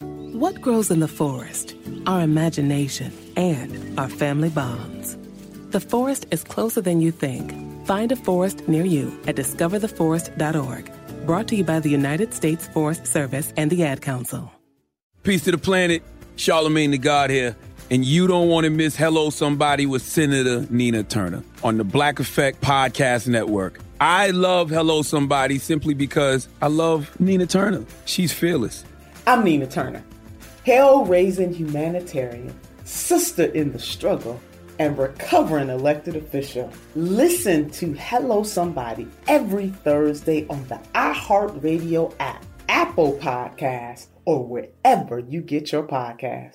What grows in the forest? Our imagination and our family bonds. The forest is closer than you think. Find a forest near you at discovertheforest.org. Brought to you by the United States Forest Service and the Ad Council. Peace to the planet. Charlemagne the God here. And you don't want to miss Hello Somebody with Senator Nina Turner on the Black Effect Podcast Network. I love Hello Somebody simply because I love Nina Turner. She's fearless. I'm Nina Turner, hell-raising humanitarian, sister in the struggle, and recovering elected official. Listen to Hello Somebody every Thursday on the iHeartRadio app, Apple Podcasts, or wherever you get your podcasts.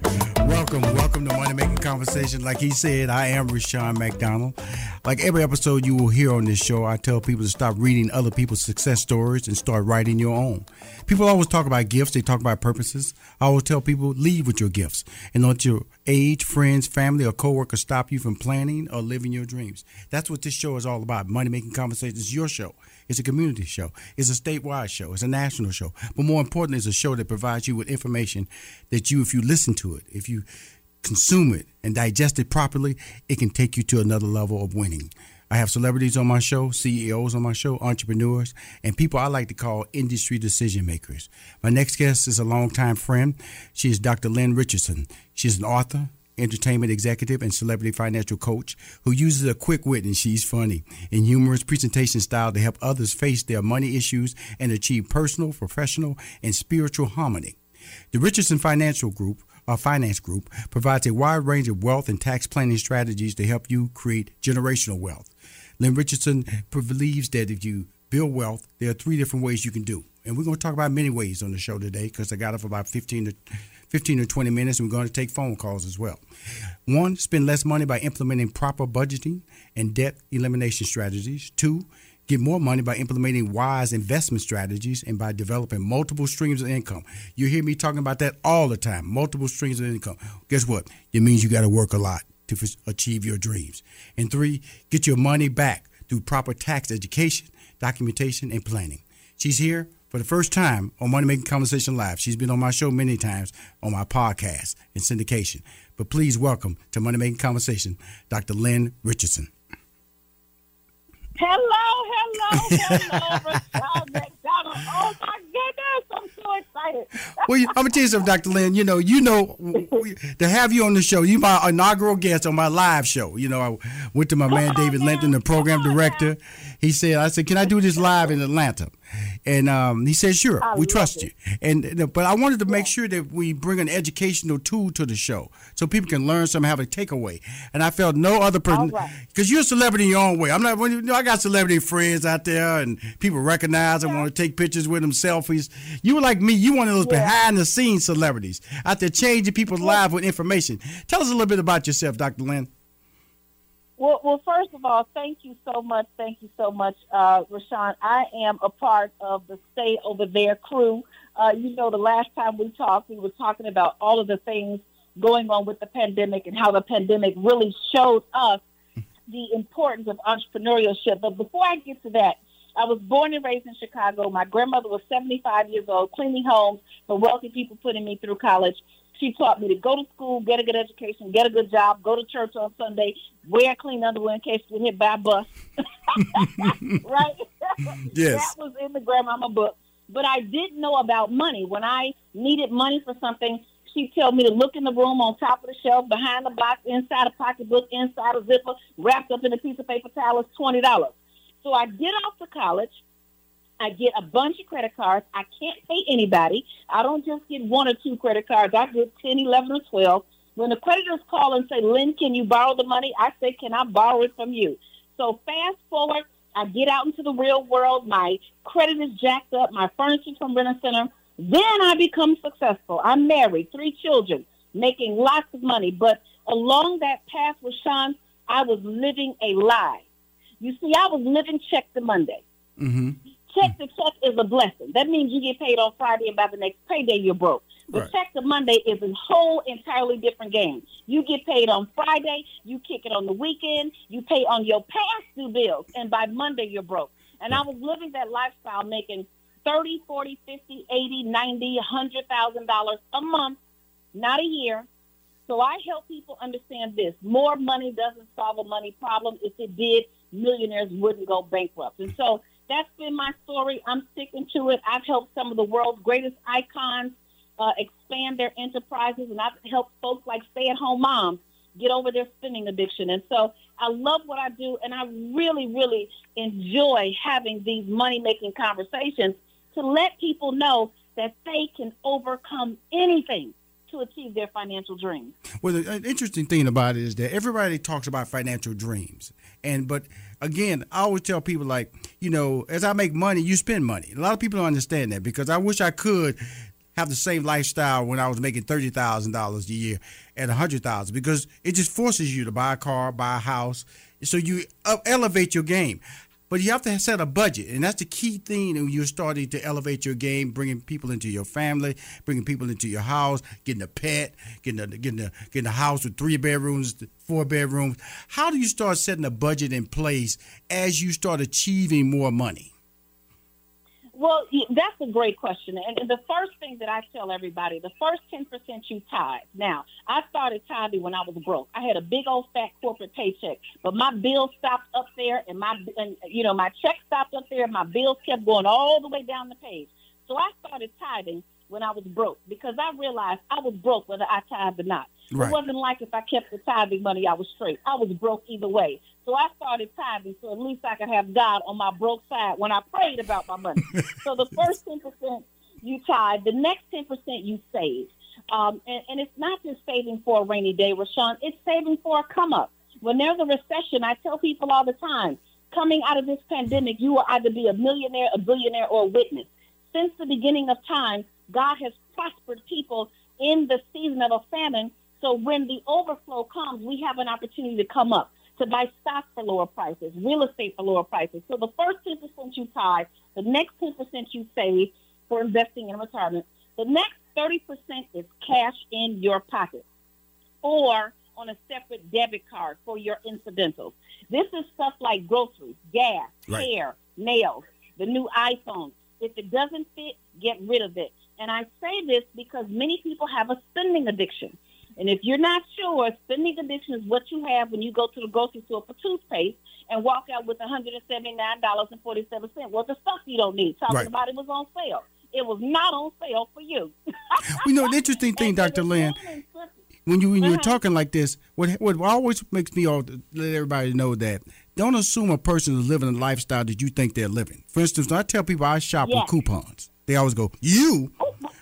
Welcome to Money Making Conversation. Like he said, I am Rashawn McDonald. Like every episode you will hear on this show, I tell people to stop reading other people's success stories and start writing your own. People always talk about gifts. They talk about purposes. I always tell people, lead with your gifts and don't let your age, friends, family, or coworkers stop you from planning or living your dreams. That's what this show is all about. Money Making Conversations is your show. It's a community show. It's a statewide show. It's a national show. But more importantly, it's a show that provides you with information that you, if you listen to it, if you consume it and digest it properly, it can take you to another level of winning. I have celebrities on my show, CEOs on my show, entrepreneurs, and people I like to call industry decision makers. My next guest is a longtime friend. She is Dr. Lynn Richardson. She's an author, entertainment executive, and celebrity financial coach who uses a quick wit, and she's funny, and humorous presentation style to help others face their money issues and achieve personal, professional, and spiritual harmony. The Richardson Financial Group, our finance group, provides a wide range of wealth and tax planning strategies to help you create generational wealth. Lynn Richardson believes that if you build wealth, there are three different ways you can do. And we're going to talk about many ways on the show today because I got up for about 15 to 20 minutes, and we're going to take phone calls as well. One, spend less money by implementing proper budgeting and debt elimination strategies. Two, get more money by implementing wise investment strategies and by developing multiple streams of income. You hear me talking about that all the time, multiple streams of income. Guess what? It means you got to work a lot to achieve your dreams. And three, get your money back through proper tax education, documentation, and planning. She's here, for the first time on Money Making Conversation Live. She's been on my show many times on my podcast and syndication. But please welcome to Money Making Conversation, Dr. Lynn Richardson. Hello, Rashawn McDonald. Oh, my goodness, I'm so excited. Well, I'm going to tell you something, Dr. Lynn. You know, to have you on the show, you're my inaugural guest on my live show. You know, I went to my David Linton, the program director. He said, can I do this live in Atlanta? And he said, sure, we trust you. But I wanted to make sure that we bring an educational tool to the show so people can learn something, have a takeaway. And I felt no other person, because you're a celebrity in your own way. I got celebrity friends out there and people recognize and want to take pictures with them, selfies. You were like me. You one of those behind-the-scenes celebrities out there changing people's lives with information. Tell us a little bit about yourself, Dr. Lynn. Well, first of all, thank you so much. Rashawn. I am a part of the Stay Over There crew. You know, the last time we talked, we were talking about all of the things going on with the pandemic and how the pandemic really showed us the importance of entrepreneurship. But before I get to that, I was born and raised in Chicago. My grandmother was 75 years old, cleaning homes for wealthy people, putting me through college. She taught me to go to school, get a good education, get a good job, go to church on Sunday, wear clean underwear in case we hit by a bus. Right? Yes. That was in the grandmama book. But I did know about money. When I needed money for something, she'd tell me to look in the room, on top of the shelf, behind the box, inside a pocketbook, inside a zipper, wrapped up in a piece of paper towel, it's $20. So I get off to college. I get a bunch of credit cards. I can't pay anybody. I don't just get one or two credit cards. I get 10, 11, or 12. When the creditors call and say, Lynn, can you borrow the money? I say, can I borrow it from you? So fast forward, I get out into the real world. My credit is jacked up. My furniture's from Rent-A-Center. Then I become successful. I'm married, 3 children, making lots of money. But along that path with Sean, I was living a lie. You see, I was living check to Monday. Mm-hmm. Check to check is a blessing. That means you get paid on Friday, and by the next payday, you're broke. But check to Monday is a whole entirely different game. You get paid on Friday, you kick it on the weekend, you pay on your past due bills, and by Monday, you're broke. And I was living that lifestyle, making $30, $40, $50, $80, $90, $100,000 a month, not a year. So I help people understand this. More money doesn't solve a money problem. If it did, millionaires wouldn't go bankrupt. And so that's been my story. I'm sticking to it. I've helped some of the world's greatest icons expand their enterprises, and I've helped folks like stay-at-home moms get over their spending addiction. And so I love what I do, and I really, really enjoy having these money-making conversations to let people know that they can overcome anything to achieve their financial dreams. Well, the interesting thing about it is that everybody talks about financial dreams. But again, I always tell people, like, you know, as I make money, you spend money. A lot of people don't understand that, because I wish I could have the same lifestyle when I was making $30,000 a year at $100,000, because it just forces you to buy a car, buy a house. So you elevate your game. But you have to set a budget, and that's the key thing when you're starting to elevate your game, bringing people into your family, bringing people into your house, getting a pet, getting a house with 3 bedrooms, 4 bedrooms. How do you start setting a budget in place as you start achieving more money? Well, that's a great question. And the first thing that I tell everybody, the first 10% you tithe. Now, I started tithing when I was broke. I had a big old fat corporate paycheck, but my bills stopped up there, and my check stopped up there, and my bills kept going all the way down the page. So I started tithing when I was broke, because I realized I was broke whether I tithed or not. Right. It wasn't like if I kept the tithing money, I was straight. I was broke either way. So I started tithing so at least I could have God on my broke side when I prayed about my money. So the first 10% you tithe, the next 10% you save. And it's not just saving for a rainy day, Rashawn. It's saving for a come-up. When there's a recession, I tell people all the time, coming out of this pandemic, you will either be a millionaire, a billionaire, or a witness. Since the beginning of time, God has prospered people in the season of a famine. So when the overflow comes, we have an opportunity to come up, to buy stock for lower prices, real estate for lower prices. So the first 10% you tithe, the next 10% you save for investing in retirement, the next 30% is cash in your pocket or on a separate debit card for your incidentals. This is stuff like groceries, gas, hair, nails, the new iPhone. If it doesn't fit, get rid of it. And I say this because many people have a spending addiction. And if you're not sure, spending addiction is what you have when you go to the grocery store for toothpaste and walk out with $179.47 worth of stuff you don't need. Talking about it was on sale. It was not on sale for you. You know, the interesting thing, Dr. Lynn, when you're talking like this, what always makes me let everybody know that don't assume a person is living a lifestyle that you think they're living. For instance, when I tell people I shop with coupons, they always go, you?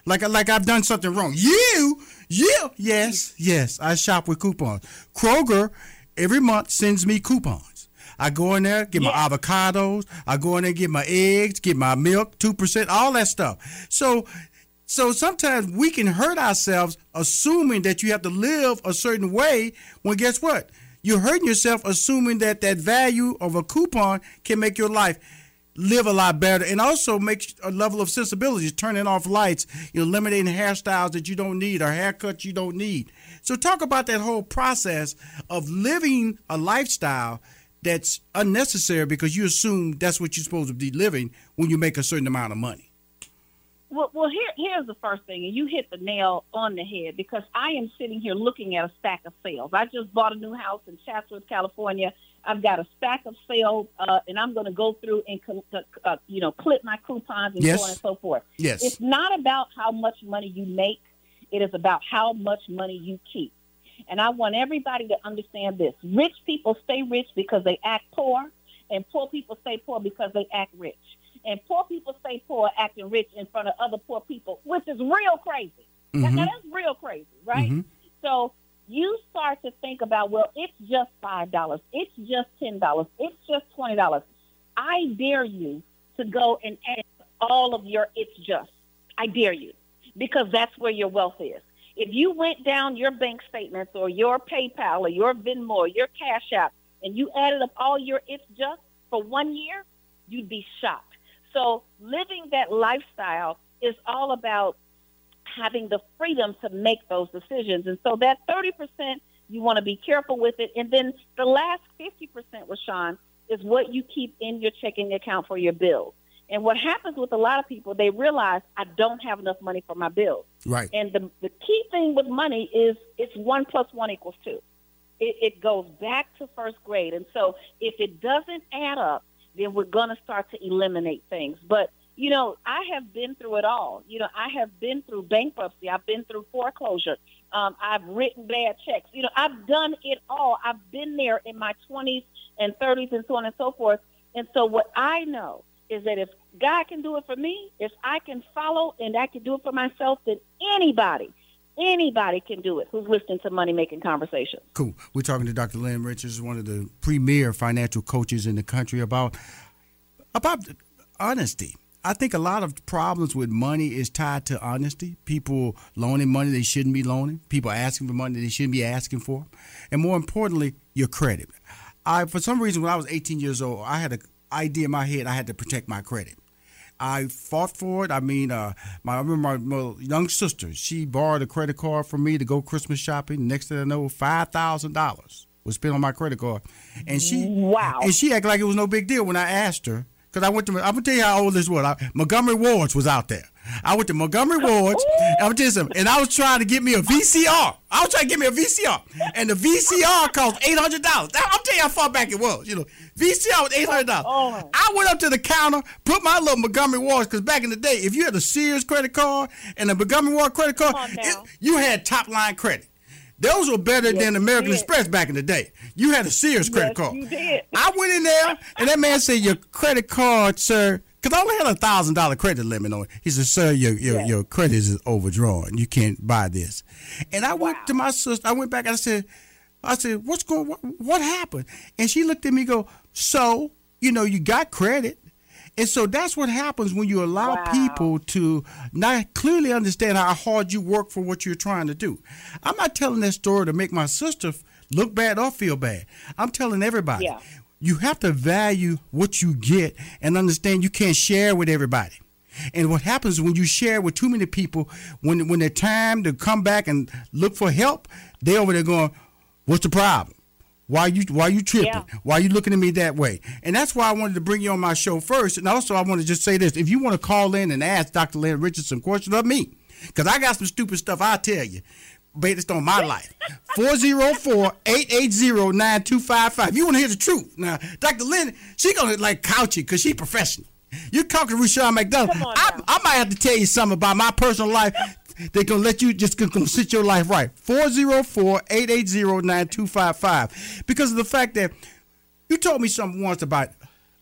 Like I've done something wrong. You? Yes, I shop with coupons. Kroger every month sends me coupons. I go in there, get my avocados. I go in there, get my eggs, get my milk, 2%, all that stuff. So sometimes we can hurt ourselves assuming that you have to live a certain way when guess what? You're hurting yourself assuming that value of a coupon can make your life live a lot better and also make a level of sensibility, turning off lights, eliminating hairstyles that you don't need or haircuts you don't need. So talk about that whole process of living a lifestyle that's unnecessary because you assume that's what you're supposed to be living when you make a certain amount of money. Well, here's the first thing, and you hit the nail on the head because I am sitting here looking at a stack of sales. I just bought a new house in Chatsworth, California. I've got a stack of sales, and I'm going to go through and clip my coupons and so on and so forth. Yes. It's not about how much money you make. It is about how much money you keep. And I want everybody to understand this. Rich people stay rich because they act poor, and poor people stay poor because they act rich. And poor people stay poor acting rich in front of other poor people, which is real crazy. Mm-hmm. Now, that's real crazy, right? Mm-hmm. So you start to think about, well, it's just $5, it's just $10, it's just $20. I dare you to go and add all of your it's just. I dare you, because that's where your wealth is. If you went down your bank statements or your PayPal or your Venmo or your Cash App and you added up all your it's just for 1 year, you'd be shocked. So living that lifestyle is all about having the freedom to make those decisions. And so that 30%, you want to be careful with it. And then the last 50%, Rashawn, is what you keep in your checking account for your bills. And what happens with a lot of people, they realize I don't have enough money for my bills. Right. And the key thing with money is it's 1 + 1 = 2. It goes back to first grade. And so if it doesn't add up, then we're going to start to eliminate things. But, I have been through it all. I have been through bankruptcy. I've been through foreclosure. I've written bad checks. I've done it all. I've been there in my 20s and 30s and so on and so forth. And so what I know is that if God can do it for me, if I can follow and I can do it for myself, then anybody can do it who's listening to Money Making Conversations. Cool. We're talking to Dr. Lynn Richardson, one of the premier financial coaches in the country, about honesty. I think a lot of problems with money is tied to honesty. People loaning money they shouldn't be loaning. People asking for money they shouldn't be asking for. And more importantly, your credit. For some reason, when I was 18 years old, I had a idea in my head I had to protect my credit. I fought for it. I remember my young sister, she borrowed a credit card from me to go Christmas shopping. Next thing I know, $5,000 was spent on my credit card. And she acted like it was no big deal when I asked her, because I'm going to tell you how old this was. Montgomery Wards was out there. I went to Montgomery Wards, and I was trying to get me a VCR. And the VCR cost $800. I'll tell you how far back it was. VCR was $800. Oh. I went up to the counter, put my little Montgomery Wards, because back in the day, if you had a Sears credit card and a Montgomery Ward credit card, you had top-line credit. Those were better than American Express back in the day. You had a Sears credit card. You did. I went in there, and that man said, your credit card, sir, because I only had $1,000 credit limit on it. He said, sir, your credit is overdrawn. You can't buy this. And I went to my sister. I went back and I said, what's going on? What happened? And she looked at me and go, so, you got credit. And so that's what happens when you allow people to not clearly understand how hard you work for what you're trying to do. I'm not telling that story to make my sister look bad or feel bad. I'm telling everybody. Yeah. You have to value what you get and understand you can't share with everybody. And what happens when you share with too many people, when it's time to come back and look for help, they're over there going, what's the problem? Why you tripping? Yeah. Why you looking at me that way? And that's why I wanted to bring you on my show first. And also I want to just say this. If you want to call in and ask Dr. Lynn Richardson questions of me, because I got some stupid stuff I'll tell you based on my life. 404-880-9255. You want to hear the truth. Now, Dr. Lynn, she going to like couch it because she professional. You're talking to Rashawn McDonald. I might have to tell you something about my personal life. They're going to let you just gonna sit your life right. 404-880-9255. Because of the fact that you told me something once about,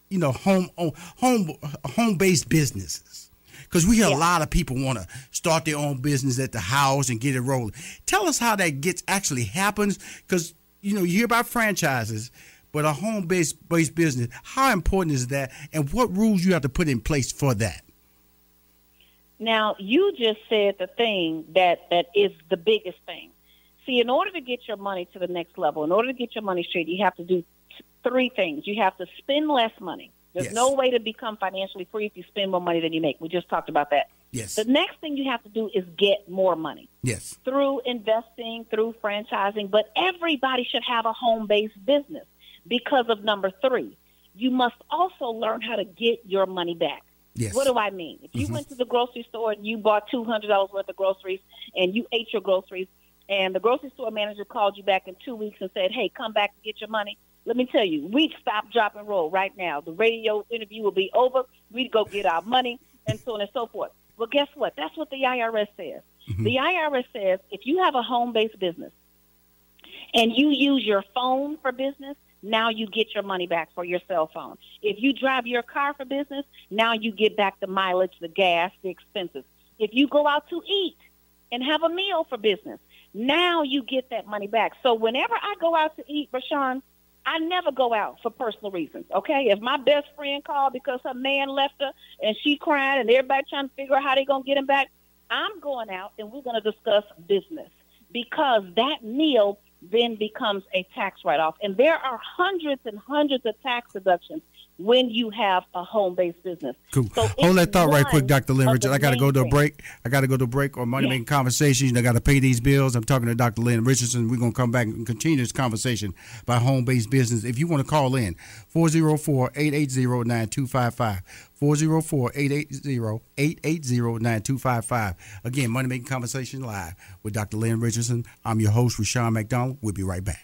you know, home-based businesses. Because we hear a lot of people want to start their own business at the house and get it rolling. Tell us how that gets actually happens. Because, you know, you hear about franchises, but a home-based business, how important is that? And what rules you have to put in place for that? Now, you just said the thing that is the biggest thing. See, in order to get your money to the next level, in order to get your money straight, you have to do three things. You have to spend less money. There's no way to become financially free if you spend more money than you make. We just talked about that. Yes. The next thing you have to do is get more money. Yes. Through investing, through franchising. But everybody should have a home-based business because of number three. You must also learn how to get your money back. Yes. What do I mean? If you went to the grocery store and you bought $200 worth of groceries and you ate your groceries and the grocery store manager called you back in 2 weeks and said, hey, come back and get your money. Let me tell you, we'd stop, drop, and roll right now. The radio interview will be over. We'd go get our money and so on and so forth. Well, guess what? That's what the IRS says. Mm-hmm. The IRS says if you have a home-based business and you use your phone for business, now you get your money back for your cell phone. If you drive your car for business, now you get back the mileage, the gas, the expenses. If you go out to eat and have a meal for business, now you get that money back. So whenever I go out to eat, Rashawn, I never go out for personal reasons, okay? If my best friend called because her man left her and she crying and everybody trying to figure out how they're going to get him back, I'm going out and we're going to discuss business because that meal then becomes a tax write-off. And there are hundreds and hundreds of tax deductions when you have a home-based business. Cool. So hold that thought right quick, Dr. Lynn Richardson. I got to go to a break. on Money Making Conversations. I got to pay these bills. I'm talking to Dr. Lynn Richardson. We're going to come back and continue this conversation about home-based business. If you want to call in, 404-880-9255. 404-880-9255. Again, Money Making Conversation Live with Dr. Lynn Richardson. I'm your host, Rashawn McDonald. We'll be right back.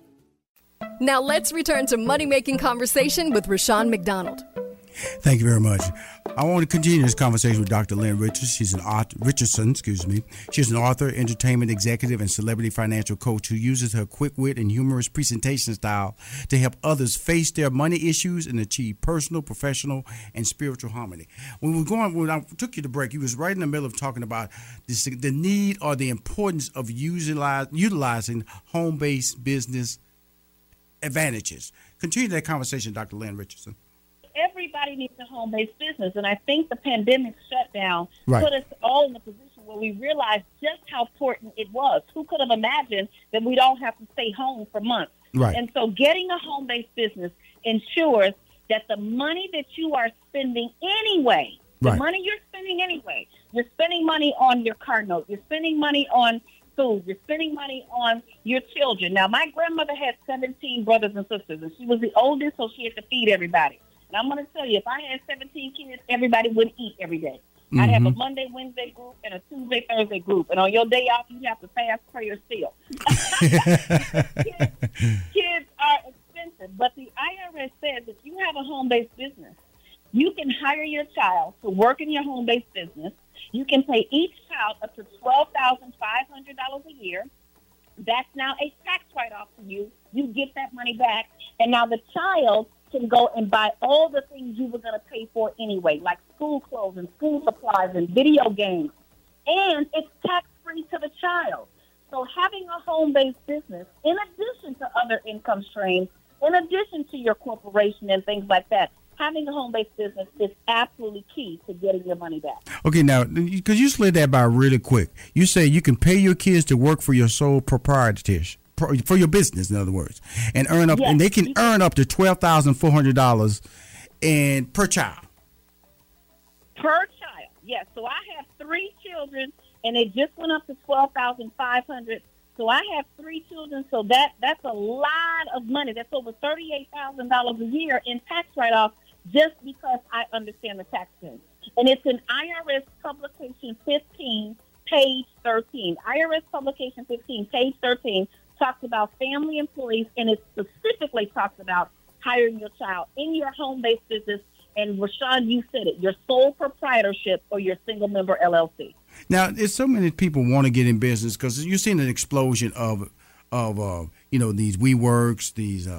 Now let's return to Money Making Conversation with Rashawn McDonald. Thank you very much. I want to continue this conversation with Dr. Lynn Richardson. She's an author, entertainment executive, and celebrity financial coach who uses her quick wit and humorous presentation style to help others face their money issues and achieve personal, professional, and spiritual harmony. When I took you to break, you was right in the middle of talking about this, the need or the importance of utilizing home-based business advantages. Continue that conversation, Dr. Lynn Richardson. Everybody needs a home-based business, and I think the pandemic shutdown put us all in a position where we realized just how important it was. Who could have imagined that we'd all have to stay home for months? Right. And so getting a home-based business ensures that the money that you are spending anyway, you're spending money on your car note, you're spending money on food, you're spending money on your children. Now, my grandmother had 17 brothers and sisters, and she was the oldest, so she had to feed everybody. And I'm going to tell you, if I had 17 kids, everybody wouldn't eat every day. Mm-hmm. I'd have a Monday, Wednesday group and a Tuesday, Thursday group. And on your day off, you have to fast, pray, or steal. Kids are expensive. But the IRS says if you have a home-based business, you can hire your child to work in your home-based business. You can pay each child up to $12,500 a year. That's now a tax write-off to you. You get that money back. And now the child can go and buy all the things you were going to pay for anyway, like school clothes and school supplies and video games. And it's tax-free to the child. So having a home-based business, in addition to other income streams, in addition to your corporation and things like that, having a home-based business is absolutely key to getting your money back. Okay, now, because you slid that by really quick. You say you can pay your kids to work for your sole proprietorship. For your business, in other words, and earn up, and they can earn up to $12,400 and per child. Per child, yes. So I have three children, and it just went up to $12,500. So I have three children, so that's a lot of money. That's over $38,000 a year in tax write-off, just because I understand the tax code, and it's in IRS publication 15, page 13. IRS publication 15, page 13. Talks about family employees, and it specifically talks about hiring your child in your home-based business. And Rashawn, you said it, your sole proprietorship or your single member LLC. Now, there's so many people want to get in business because you've seen an explosion of you know, these WeWorks, these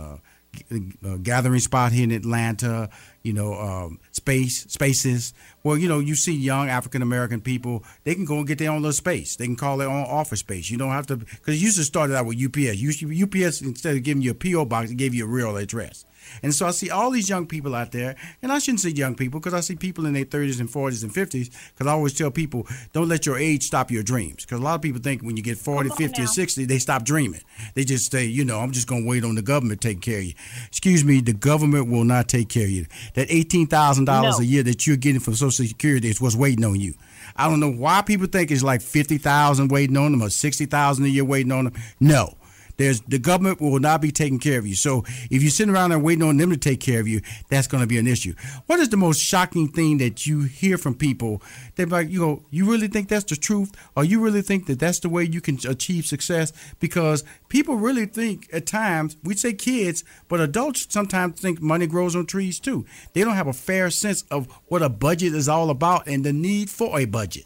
Gathering Spot here in Atlanta, you know, spaces. Well, you know, you see young African-American people, they can go and get their own little space. They can call their own office space. You don't have to, because it used to start out with UPS. UPS, instead of giving you a P.O. box, it gave you a real address. And so I see all these young people out there, and I shouldn't say young people because I see people in their 30s and 40s and 50s, because I always tell people, don't let your age stop your dreams, because a lot of people think when you get 40, 50, or 60, they stop dreaming. They just say, you know, I'm just going to wait on the government to take care of you. Excuse me, the government will not take care of you. That $18,000 a year that you're getting from Social Security is what's waiting on you. I don't know why people think it's like $50,000 waiting on them or $60,000 a year waiting on them. No. The government will not be taking care of you. So if you're sitting around there waiting on them to take care of you, that's going to be an issue. What is the most shocking thing that you hear from people? They're like, you know, you really think that's the truth? Or you really think that that's the way you can achieve success? Because people really think at times, we say kids, but adults sometimes think money grows on trees too. They don't have a fair sense of what a budget is all about and the need for a budget.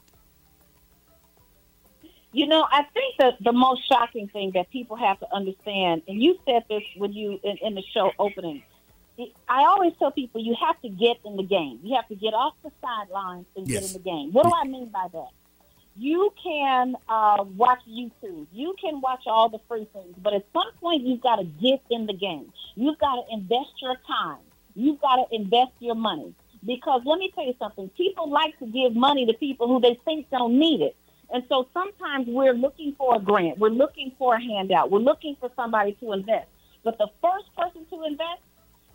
You know, I think that the most shocking thing that people have to understand, and you said this when you in the show opening, I always tell people you have to get in the game. You have to get off the sidelines and get in the game. What do I mean by that? You can watch YouTube. You can watch all the free things. But at some point, you've got to get in the game. You've got to invest your time. You've got to invest your money. Because let me tell you something. People like to give money to people who they think don't need it. And so sometimes we're looking for a grant. We're looking for a handout. We're looking for somebody to invest. But the first person to invest,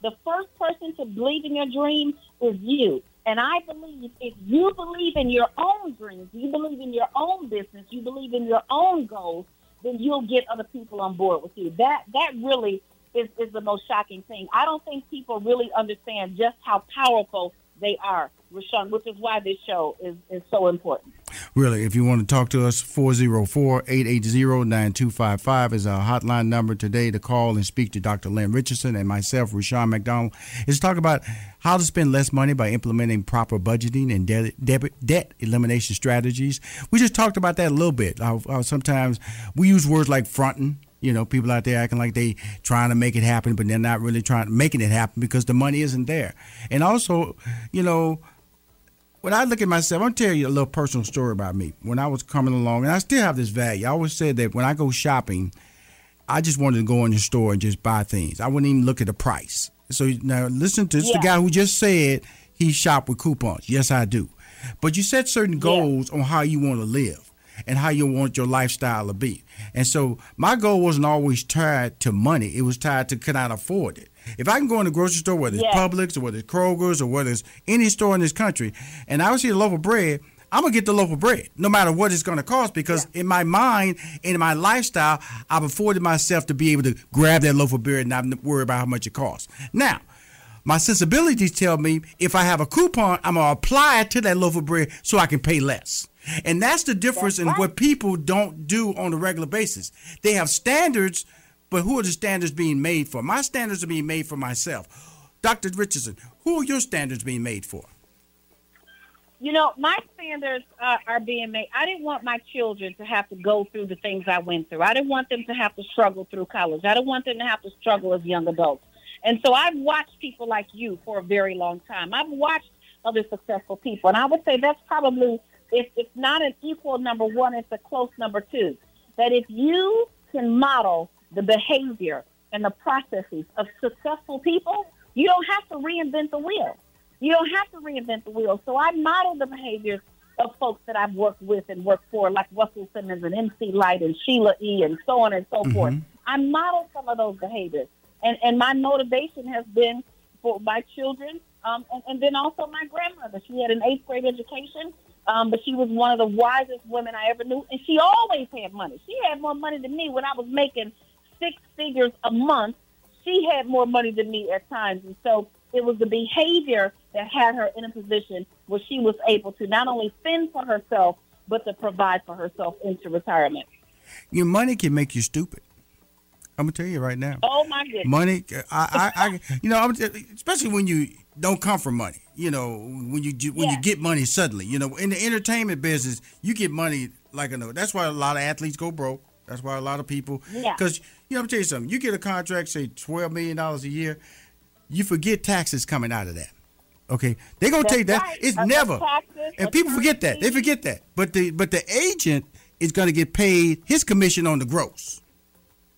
the first person to believe in your dream is you. And I believe if you believe in your own dreams, you believe in your own business, you believe in your own goals, then you'll get other people on board with you. That really is the most shocking thing. I don't think people really understand just how powerful they are, Rashawn, which is why this show is so important. really, if you want to talk to us, 404-880-9255 is our hotline number today to call and speak to Dr. Lynn Richardson and myself, Rashawn McDonald. It's talk about how to spend less money by implementing proper budgeting and debt elimination strategies. We just talked about that a little bit. How sometimes we use words like fronting. You know, people out there acting like they trying to make it happen, but they're not really making it happen because the money isn't there. And also, you know, when I look at myself, I'll tell you a little personal story about me. When I was coming along, and I still have this value, I always said that when I go shopping, I just wanted to go in the store and just buy things. I wouldn't even look at the price. So now listen to this, the guy who just said he shopped with coupons. Yes, I do. But you set certain goals on how you want to live and how you want your lifestyle to be. And so my goal wasn't always tied to money. It was tied to, could I afford it? If I can go in the grocery store, whether it's Publix or whether it's Kroger's or whether it's any store in this country, and I see a loaf of bread, I'm going to get the loaf of bread, no matter what it's going to cost, because in my mind, in my lifestyle, I've afforded myself to be able to grab that loaf of bread and not worry about how much it costs. Now, my sensibilities tell me if I have a coupon, I'm going to apply it to that loaf of bread so I can pay less. And that's the difference in what people don't do on a regular basis. They have standards, but who are the standards being made for? My standards are being made for myself. Dr. Richardson, who are your standards being made for? You know, my standards are being made. I didn't want my children to have to go through the things I went through. I didn't want them to have to struggle through college. I didn't want them to have to struggle as young adults. And so I've watched people like you for a very long time. I've watched other successful people. And I would say that's probably... if it's not an equal number one, it's a close number two. That if you can model the behavior and the processes of successful people, you don't have to reinvent the wheel. You don't have to reinvent the wheel. So I model the behaviors of folks that I've worked with and worked for, like Russell Simmons and MC Light and Sheila E and so on and so forth. I model some of those behaviors. And my motivation has been for my children and then also my grandmother. She had an 8th grade education. But she was one of the wisest women I ever knew, and she always had money. She had more money than me when I was making 6 figures a month. She had more money than me at times, and so it was the behavior that had her in a position where she was able to not only fend for herself, but to provide for herself into retirement. Your money can make you stupid. I'm going to tell you right now. Oh, my goodness. Money, I you know, especially when you don't come from money. You know, when you get money suddenly, you know, in the entertainment business, you get money like that's why a lot of athletes go broke. That's why a lot of people, because, you know, I'm going to tell you something. You get a contract, say $12 million a year, you forget taxes coming out of that. Okay, they're going to take that. Right. It's never. Taxes, and people forget that. They forget that. But the agent is going to get paid his commission on the gross.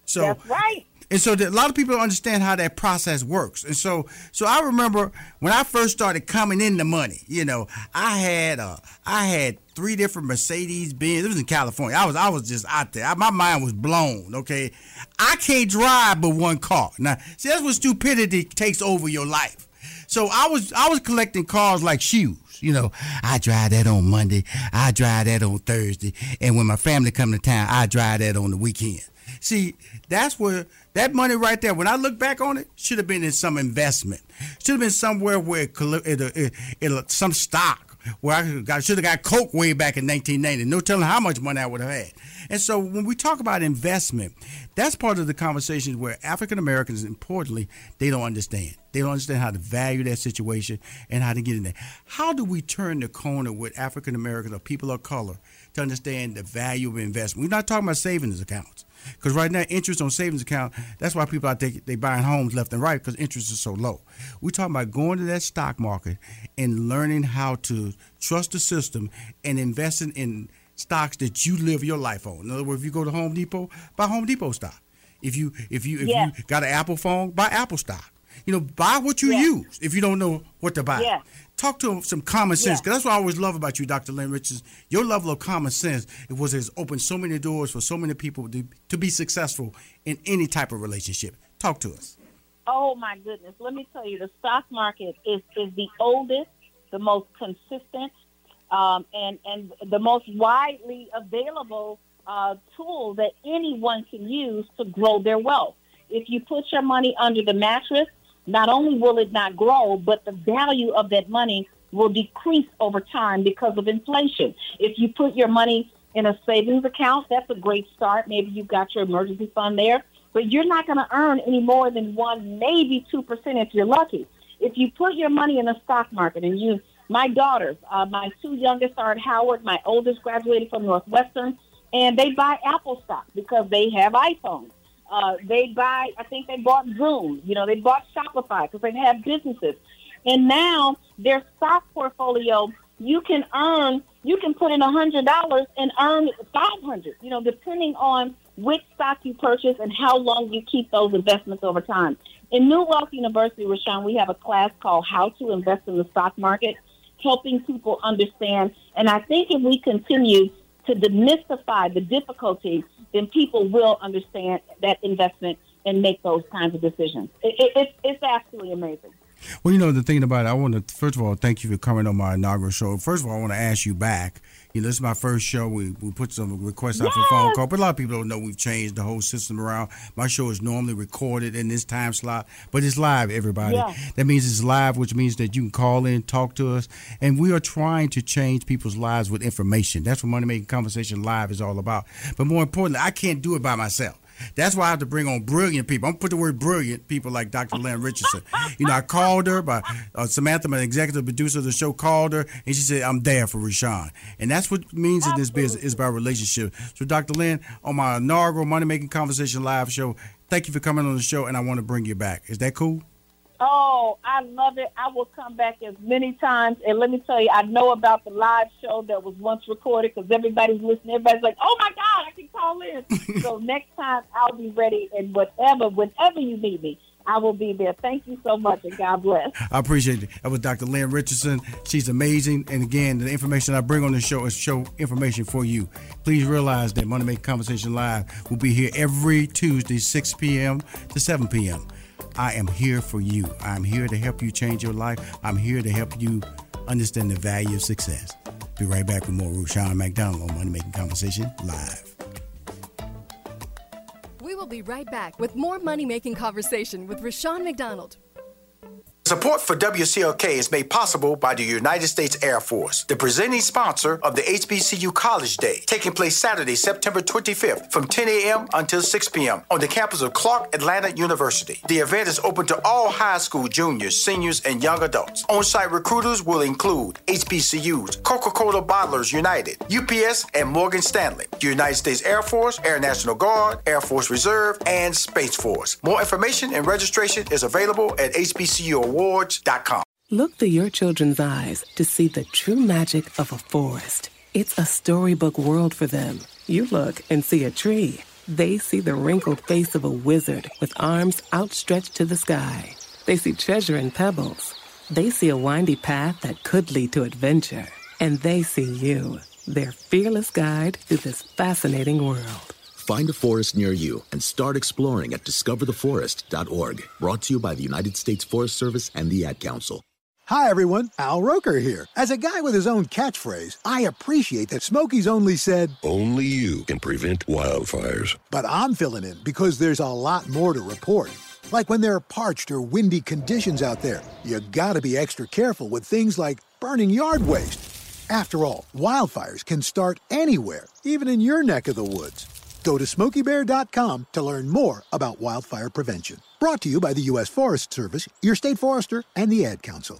So, that's right. And so a lot of people don't understand how that process works. And so I remember when I first started coming into money, you know, I had 3 different Mercedes Benz. It was in California. I was just out there. My mind was blown. Okay, I can't drive but one car. Now, see, that's when stupidity takes over your life. So I was collecting cars like shoes. You know, I drive that on Monday. I drive that on Thursday. And when my family come to town, I drive that on the weekend. See, that's where that money right there, when I look back on it, should have been in some investment. Should have been somewhere where some stock where I should have got Coke way back in 1990. No telling how much money I would have had. And so when we talk about investment, that's part of the conversation where African Americans, importantly, they don't understand. They don't understand how to value that situation and how to get in there. How do we turn the corner with African Americans or people of color to understand the value of investment? We're not talking about savings accounts. Because right now, interest on savings account, that's why people out there, they buying homes left and right because interest is so low. We're talking about going to that stock market and learning how to trust the system and investing in stocks that you live your life on. In other words, if you go to Home Depot, buy Home Depot stock. If you got an Apple phone, buy Apple stock. You know, buy what you use if you don't know what to buy. Yeah. Talk to some common sense, because that's what I always love about you, Dr. Lynn Richardson. Your level of common sense has opened so many doors for so many people to be successful in any type of relationship. Talk to us. Oh, my goodness. Let me tell you, the stock market is the oldest, the most consistent, and the most widely available tool that anyone can use to grow their wealth. If you put your money under the mattress, not only will it not grow, but the value of that money will decrease over time because of inflation. If you put your money in a savings account, that's a great start. Maybe you've got your emergency fund there, but you're not going to earn any more than 1%, maybe 2% if you're lucky. If you put your money in the stock market, and you, my daughters, my two youngest are at Howard, my oldest graduated from Northwestern, and they buy Apple stock because they have iPhones. They buy, I think they bought Zoom, you know, they bought Shopify because they have businesses. And now their stock portfolio, you can earn, you can put in $100 and earn $500, you know, depending on which stock you purchase and how long you keep those investments over time. In New Wealth University, Rashawn, we have a class called How to Invest in the Stock Market, helping people understand. And I think if we continue to demystify the difficulties, then people will understand that investment and make those kinds of decisions. It's absolutely amazing. Well, you know, the thing about it, I want to, first of all, thank you for coming on my inaugural show. First of all, I want to ask you back. You know, this is my first show. We put some requests out for phone call, but a lot of people don't know we've changed the whole system around. My show is normally recorded in this time slot, but it's live, everybody. Yeah. That means it's live, which means that you can call in, talk to us, and we are trying to change people's lives with information. That's what Money Making Conversation Live is all about. But more importantly, I can't do it by myself. That's why I have to bring on brilliant people. I'm going to put the word brilliant people like Dr. Lynn Richardson. You know, I called her, by Samantha, my executive producer of the show, called her, and she said, I'm there for Rashawn. And that's what it means in this business is about relationship. So, Dr. Lynn, on my inaugural Money Making Conversation Live show, thank you for coming on the show, and I want to bring you back. Is that cool? Oh, I love it. I will come back as many times. And let me tell you, I know about the live show that was once recorded because everybody's listening. Everybody's like, oh, my God, I can call in. So next time I'll be ready. And whenever you need me, I will be there. Thank you so much, and God bless. I appreciate it. That was Dr. Lynn Richardson. She's amazing. And, again, the information I bring on the show is show information for you. Please realize that Money Making Conversation Live will be here every Tuesday, 6 p.m. to 7 p.m. I am here for you. I'm here to help you change your life. I'm here to help you understand the value of success. Be right back with more Rashawn McDonald on Money Making Conversation Live. We will be right back with more Money Making Conversation with Rashawn McDonald. Support for WCLK is made possible by the United States Air Force, the presenting sponsor of the HBCU College Day, taking place Saturday, September 25th from 10 a.m. until 6 p.m. on the campus of Clark Atlanta University. The event is open to all high school juniors, seniors, and young adults. On-site recruiters will include HBCUs, Coca-Cola Bottlers United, UPS, and Morgan Stanley, the United States Air Force, Air National Guard, Air Force Reserve, and Space Force. More information and registration is available at HBCU. Look through your children's eyes to see the true magic of a forest. It's a storybook world for them. You look and see a tree. They see the wrinkled face of a wizard with arms outstretched to the sky. They see treasure in pebbles. They see a windy path that could lead to adventure. And they see you, their fearless guide through this fascinating world. Find a forest near you and start exploring at discovertheforest.org. Brought to you by the United States Forest Service and the Ad Council. Hi, everyone. Al Roker here. As a guy with his own catchphrase, I appreciate that Smokey's only said, only you can prevent wildfires. But I'm filling in because there's a lot more to report. Like when there are parched or windy conditions out there, you gotta be extra careful with things like burning yard waste. After all, wildfires can start anywhere, even in your neck of the woods. Go to SmokeyBear.com to learn more about wildfire prevention. Brought to you by the U.S. Forest Service, your state forester, and the Ad Council.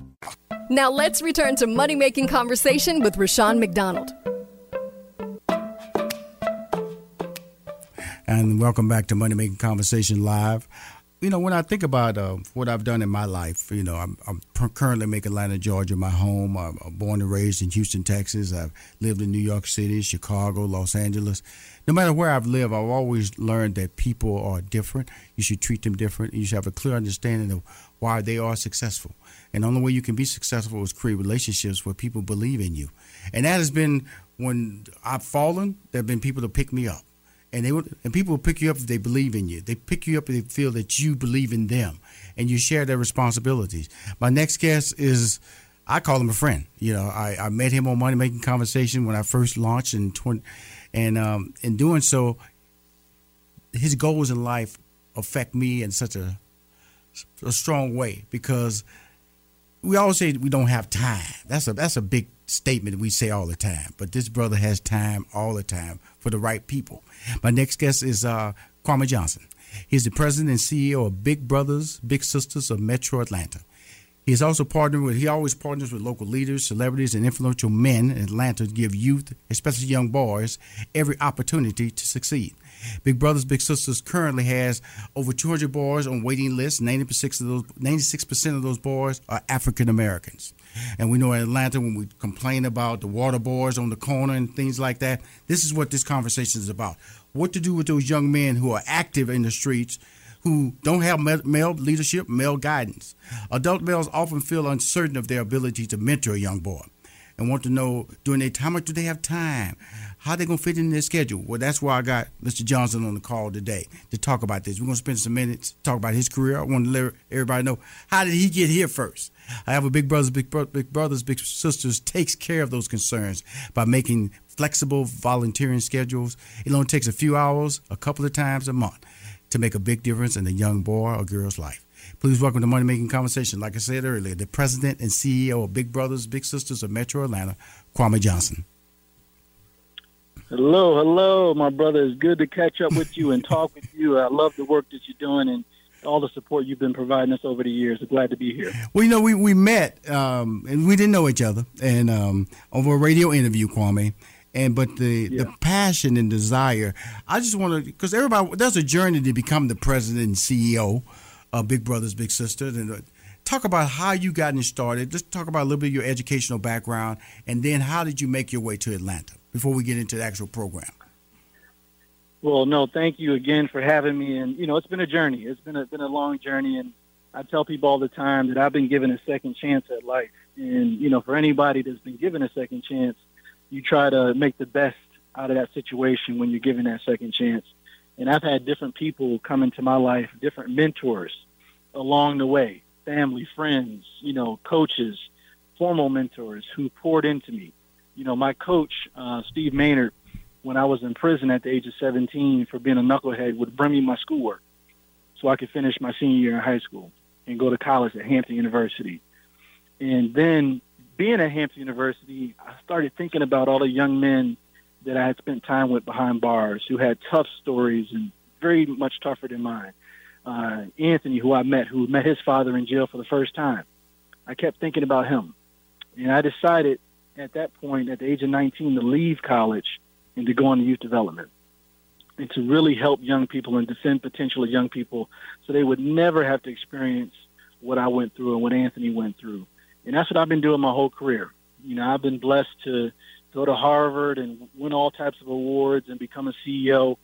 Now let's return to Money Making Conversation with Rashawn McDonald. And welcome back to Money Making Conversation Live. you know, when I think about what I've done in my life, you know, I'm currently make Atlanta, Georgia my home. I'm born and raised in Houston, Texas. I've lived in New York City, Chicago, Los Angeles. No matter where I've lived, I've always learned that people are different. You should treat them different. You should have a clear understanding of why they are successful. And the only way you can be successful is create relationships where people believe in you. And that has been when I've fallen, there have been people to pick me up. And people will pick you up if they believe in you. They pick you up if they feel that you believe in them, and you share their responsibilities. My next guest is, I call him a friend. You know, I met him on Money Making Conversation when I first launched in 20, and in doing so, his goals in life affect me in such a strong way, because we always say we don't have time. That's a big statement we say all the time, but this brother has time all the time for the right people. My next guest is Kwame Johnson. He's the president and CEO of Big Brothers Big Sisters of Metro Atlanta. He's also partners with local leaders, celebrities, and influential men in Atlanta to give youth, especially young boys, every opportunity to succeed. Big Brothers Big Sisters currently has over 200 boys on waiting lists. 96% of those boys are African Americans. And we know in Atlanta, when we complain about the water boys on the corner and things like that, this is what this conversation is about. What to do with those young men who are active in the streets, who don't have male leadership, male guidance. Adult males often feel uncertain of their ability to mentor a young boy and want to know during their time, how much do they have time? How are they going to fit in their schedule? Well, that's why I got Mr. Johnson on the call today to talk about this. We're going to spend some minutes talk about his career. I want to let everybody know, how did he get here first? I have a Big Brothers, Big Sisters takes care of those concerns by making flexible volunteering schedules. It only takes a few hours, a couple of times a month, to make a big difference in a young boy or girl's life. Please welcome to Money Making Conversation, like I said earlier, the president and CEO of Big Brothers Big Sisters of Metro Atlanta, Kwame Johnson. Hello, my brother. It's good to catch up with you and talk with you. I love the work that you're doing and all the support you've been providing us over the years. I'm glad to be here. Well, you know, we met, and we didn't know each other, and over a radio interview, Kwame. But the passion and desire, I just want to, because everybody, there's a journey to become the president and CEO of Big Brothers Big Sisters. And talk about how you gotten started. Just talk about a little bit of your educational background, and then how did you make your way to Atlanta before we get into the actual program. Well, no, thank you again for having me. And you know, it's been a journey. It's been a long journey, and I tell people all the time that I've been given a second chance at life. And you know, for anybody that's been given a second chance, you try to make the best out of that situation when you're given that second chance. And I've had different people come into my life, different mentors along the way, family, friends, you know, coaches, formal mentors who poured into me. You know, my coach, Steve Maynard, when I was in prison at the age of 17 for being a knucklehead, would bring me my schoolwork so I could finish my senior year in high school and go to college at Hampton University. And then, being at Hampton University, I started thinking about all the young men that I had spent time with behind bars who had tough stories and very much tougher than mine. Anthony, who met his father in jail for the first time. I kept thinking about him. And I decided at that point, at the age of 19, to leave college and to go into youth development and to really help young people and defend potential of young people so they would never have to experience what I went through and what Anthony went through. And that's what I've been doing my whole career. You know, I've been blessed to go to Harvard and win all types of awards and become a CEO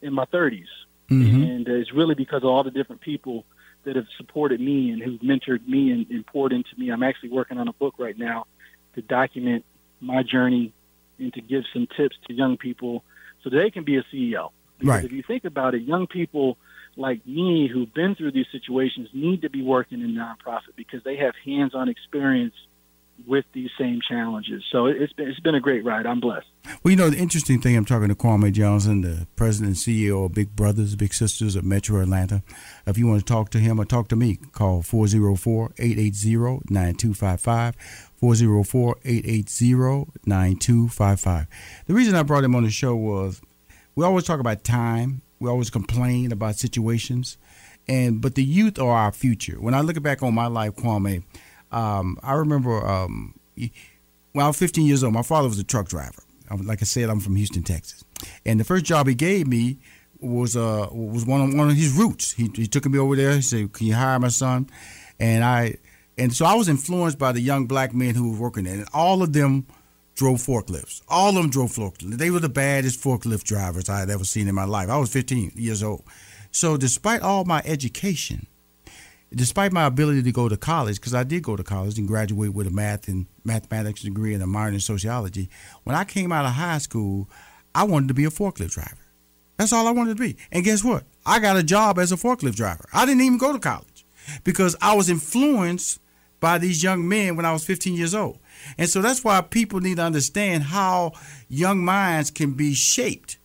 in my 30s. Mm-hmm. And it's really because of all the different people that have supported me and who've mentored me and poured into me. I'm actually working on a book right now to document my journey and to give some tips to young people so they can be a CEO. Because If you think about it, young people like me who've been through these situations need to be working in nonprofit because they have hands-on experience with these same challenges. So it's been a great ride. I'm blessed. Well, you know, the interesting thing, I'm talking to Kwame Johnson, the president and CEO of Big Brothers Big Sisters of Metro Atlanta. If you want to talk to him or talk to me, call 404-880-9255, 404-880-9255. The reason I brought him on the show was we always talk about time. We always complain about situations, but the youth are our future. When I look back on my life, Kwame, I remember when I was 15 years old, my father was a truck driver. Like I said, I'm from Houston, Texas. And the first job he gave me was one of his roots. He took me over there. He said, "Can you hire my son?" And so I was influenced by the young black men who were working there, and all of them drove forklifts. All of them drove forklifts. They were the baddest forklift drivers I had ever seen in my life. I was 15 years old. So despite all my education, despite my ability to go to college, because I did go to college and graduate with a math and mathematics degree and a minor in sociology, when I came out of high school, I wanted to be a forklift driver. That's all I wanted to be. And guess what? I got a job as a forklift driver. I didn't even go to college because I was influenced by these young men when I was 15 years old. And so that's why people need to understand how young minds can be shaped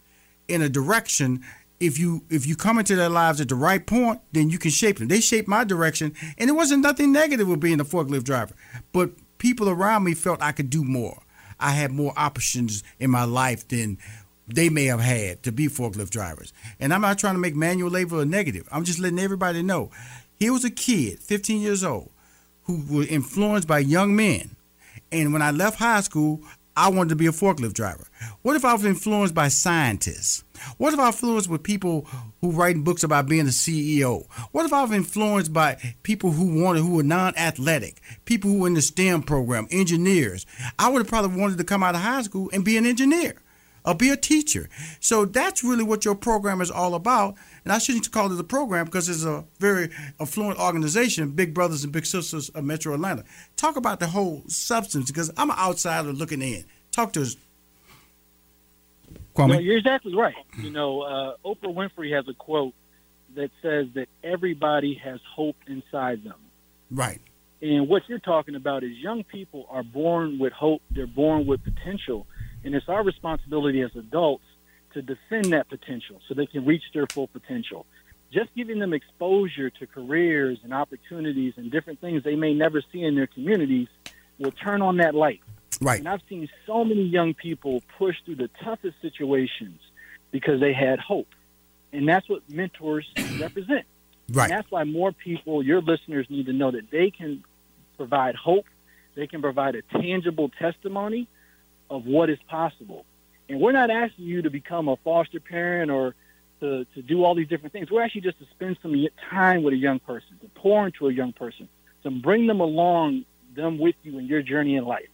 in a direction. If you come into their lives at the right point, then you can shape them. They shaped my direction, and it wasn't nothing negative with being a forklift driver. But people around me felt I could do more. I had more options in my life than they may have had to be forklift drivers. And I'm not trying to make manual labor a negative. I'm just letting everybody know. Here was a kid, 15 years old, who was influenced by young men. And when I left high school, I wanted to be a forklift driver. What if I was influenced by scientists? What if I was influenced with people who write books about being a CEO? What if I was influenced by people who were non-athletic, people who were in the STEM program, engineers? I would have probably wanted to come out of high school and be an engineer or be a teacher. So that's really what your program is all about. And I shouldn't call it a program because it's a very affluent organization, Big Brothers and Big Sisters of Metro Atlanta. Talk about the whole substance because I'm an outsider looking in. Talk to us, Kwame. No, you're exactly right. You know, Oprah Winfrey has a quote that says that everybody has hope inside them. Right. And what you're talking about is young people are born with hope. They're born with potential. And it's our responsibility as adults to defend that potential so they can reach their full potential. Just giving them exposure to careers and opportunities and different things they may never see in their communities will turn on that light. Right. And I've seen so many young people push through the toughest situations because they had hope. And that's what mentors represent. Right. And that's why more people, your listeners, need to know that they can provide hope. They can provide a tangible testimony of what is possible. And we're not asking you to become a foster parent or to do all these different things. We're actually just to spend some time with a young person, to pour into a young person, to bring them along them with you in your journey in life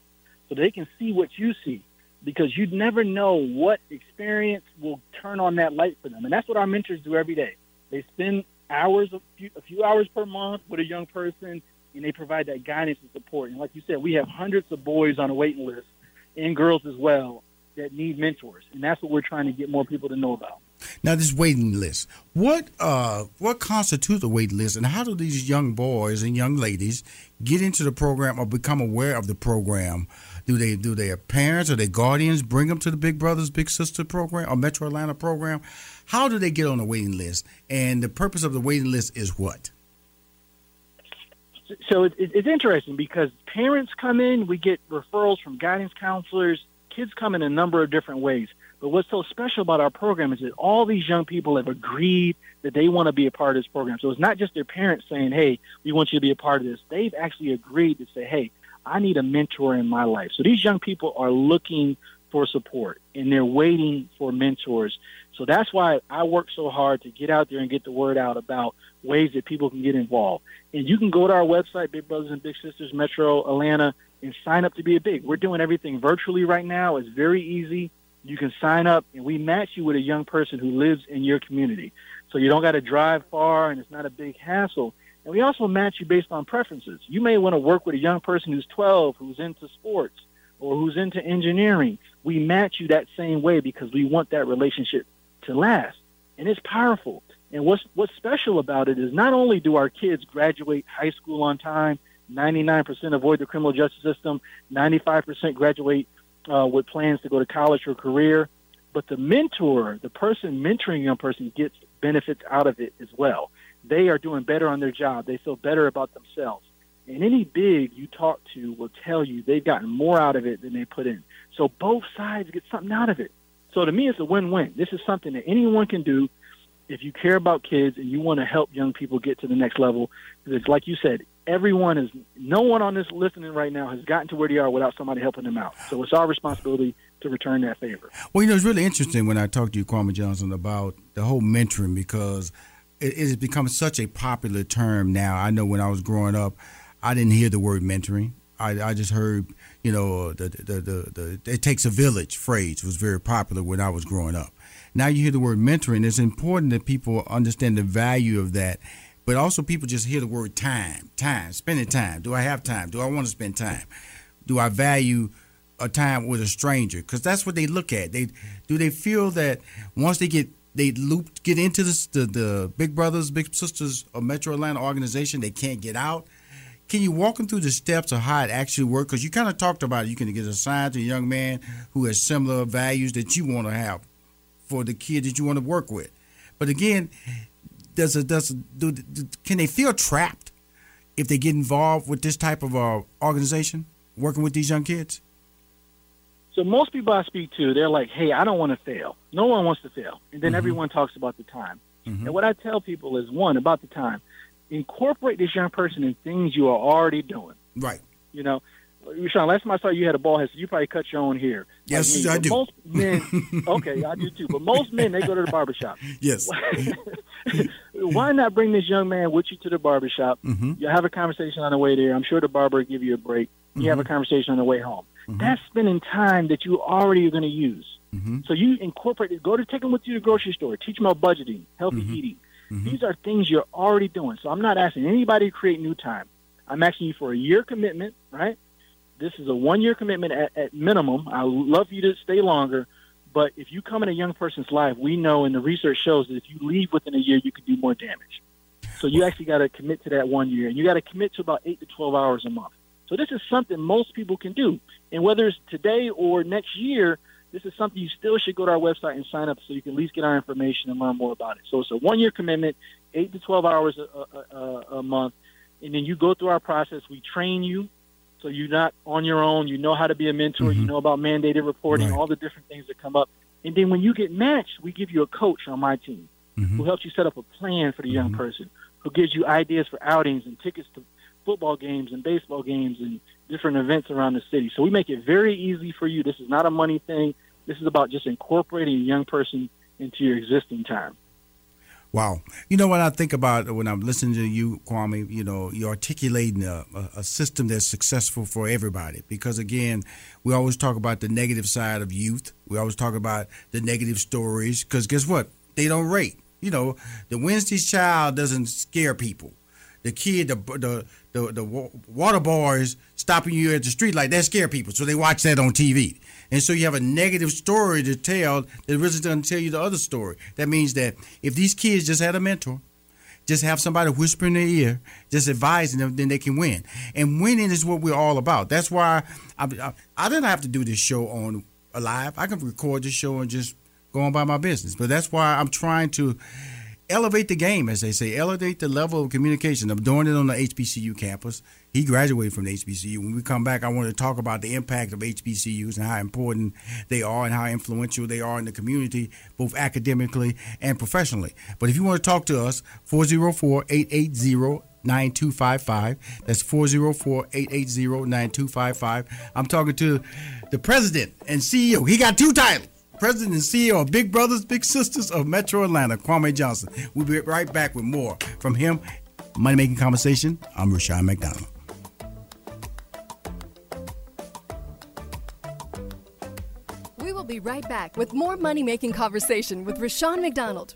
so they can see what you see, because you'd never know what experience will turn on that light for them. And that's what our mentors do every day. They spend hours, a few hours per month with a young person, and they provide that guidance and support. And like you said, we have hundreds of boys on a waiting list and girls as well that need mentors, and that's what we're trying to get more people to know about. Now, this waiting list, what constitutes a waiting list, and how do these young boys and young ladies get into the program or become aware of the program? Do their parents or their guardians bring them to the Big Brothers Big Sister program or Metro Atlanta program? How do they get on the waiting list, and the purpose of the waiting list is what? So it's interesting because parents come in, we get referrals from guidance counselors. Kids come in a number of different ways. But what's so special about our program is that all these young people have agreed that they want to be a part of this program. So it's not just their parents saying, hey, we want you to be a part of this. They've actually agreed to say, hey, I need a mentor in my life. So these young people are looking for support, and they're waiting for mentors. So that's why I work so hard to get out there and get the word out about ways that people can get involved. And you can go to our website, Big Brothers and Big Sisters, Metro Atlanta, and sign up to be a big. We're doing everything virtually right now. It's very easy. You can sign up, and we match you with a young person who lives in your community. So you don't got to drive far, and it's not a big hassle. And we also match you based on preferences. You may want to work with a young person who's 12, who's into sports, or who's into engineering. We match you that same way because we want that relationship to last. And it's powerful. And what's special about it is not only do our kids graduate high school on time, 99% avoid the criminal justice system, 95% graduate with plans to go to college or career. But the mentor, the person mentoring a young person, gets benefits out of it as well. They are doing better on their job. They feel better about themselves. And any big you talk to will tell you they've gotten more out of it than they put in. So both sides get something out of it. So to me, it's a win-win. This is something that anyone can do if you care about kids and you want to help young people get to the next level. Because like you said, no one on this listening right now has gotten to where they are without somebody helping them out. So it's our responsibility to return that favor. Well, you know, it's really interesting when I talked to you, Kwame Johnson, about the whole mentoring, because it has become such a popular term now. I know when I was growing up, I didn't hear the word mentoring. I just heard, you know, the it takes a village phrase was very popular when I was growing up. Now you hear the word mentoring. It's important that people understand the value of that. But also people just hear the word time, spending time. Do I have time? Do I want to spend time? Do I value a time with a stranger? Because that's what they look at. They feel that once they get into the Big Brothers, Big Sisters of Metro Atlanta organization, they can't get out. Can you walk them through the steps of how it actually works? Because you kind of talked about it. You can get assigned to a young man who has similar values that you want to have for the kid that you want to work with. But again, can they feel trapped if they get involved with this type of organization, working with these young kids? So most people I speak to, they're like, hey, I don't want to fail. No one wants to fail. And then everyone talks about the time. Mm-hmm. And what I tell people is, one, about the time. Incorporate this young person in things you are already doing. Right. You know, Rashawn, last time I saw you had a bald head, so you probably cut your own hair. Yes, like I do. Most men, okay, I do too. But most men, they go to the barbershop. Yes. Why not bring this young man with you to the barbershop? Mm-hmm. You have a conversation on the way there. I'm sure the barber will give you a break. You have a conversation on the way home. Mm-hmm. That's spending time that you already are going to use. Mm-hmm. So you incorporate it. Go to take them with you to the grocery store. Teach them about budgeting, healthy eating. Mm-hmm. These are things you're already doing. So I'm not asking anybody to create new time. I'm asking you for a year commitment, right? This is a one-year commitment at minimum. I would love you to stay longer. But if you come in a young person's life, we know and the research shows that if you leave within a year, you can do more damage. So you actually got to commit to that one year. And you got to commit to about 8 to 12 hours a month. So this is something most people can do. And whether it's today or next year, this is something you still should go to our website and sign up so you can at least get our information and learn more about it. So it's a one-year commitment, 8 to 12 hours a month, and then you go through our process. We train you so you're not on your own. You know how to be a mentor. You know about mandated reporting, all the different things that come up. And then when you get matched, we give you a coach on my team who helps you set up a plan for the young person, who gives you ideas for outings and tickets to football games and baseball games and different events around the city. So we make it very easy for you. This is not a money thing. This is about just incorporating a young person into your existing time. Wow. You know what I think about when I'm listening to you, Kwame, you know, you're articulating a system that's successful for everybody. Because, again, we always talk about the negative side of youth. We always talk about the negative stories because guess what? They don't rate. You know, the Wednesday's child doesn't scare people. The kid, the water boys stopping you at the street like that scare people, so they watch that on TV. And so you have a negative story to tell that really doesn't tell you the other story. That means that if these kids just had a mentor, just have somebody whisper in their ear, just advising them, then they can win. And winning is what we're all about. That's why I didn't have to do this show on live. I can record this show and just go on by my business. But that's why I'm trying to elevate the game, as they say, elevate the level of communication. I'm doing it on the HBCU campus. He graduated from the HBCU. When we come back, I want to talk about the impact of HBCUs and how important they are and how influential they are in the community, both academically and professionally. But if you want to talk to us, 404-880-9255. That's 404-880-9255. I'm talking to the president and CEO. He got two titles. President and CEO of Big Brothers Big Sisters of Metro Atlanta, Kwame Johnson. We'll be right back with more from him. Money Making Conversation. I'm Rashawn McDonald. We will be right back with more Money Making Conversation with Rashawn McDonald.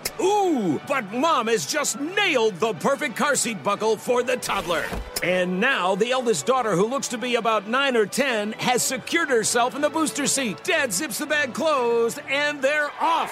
Ooh, but Mom has just nailed the perfect car seat buckle for the toddler. And now the eldest daughter, who looks to be about 9 or 10, has secured herself in the booster seat. Dad zips the bag closed, and they're off.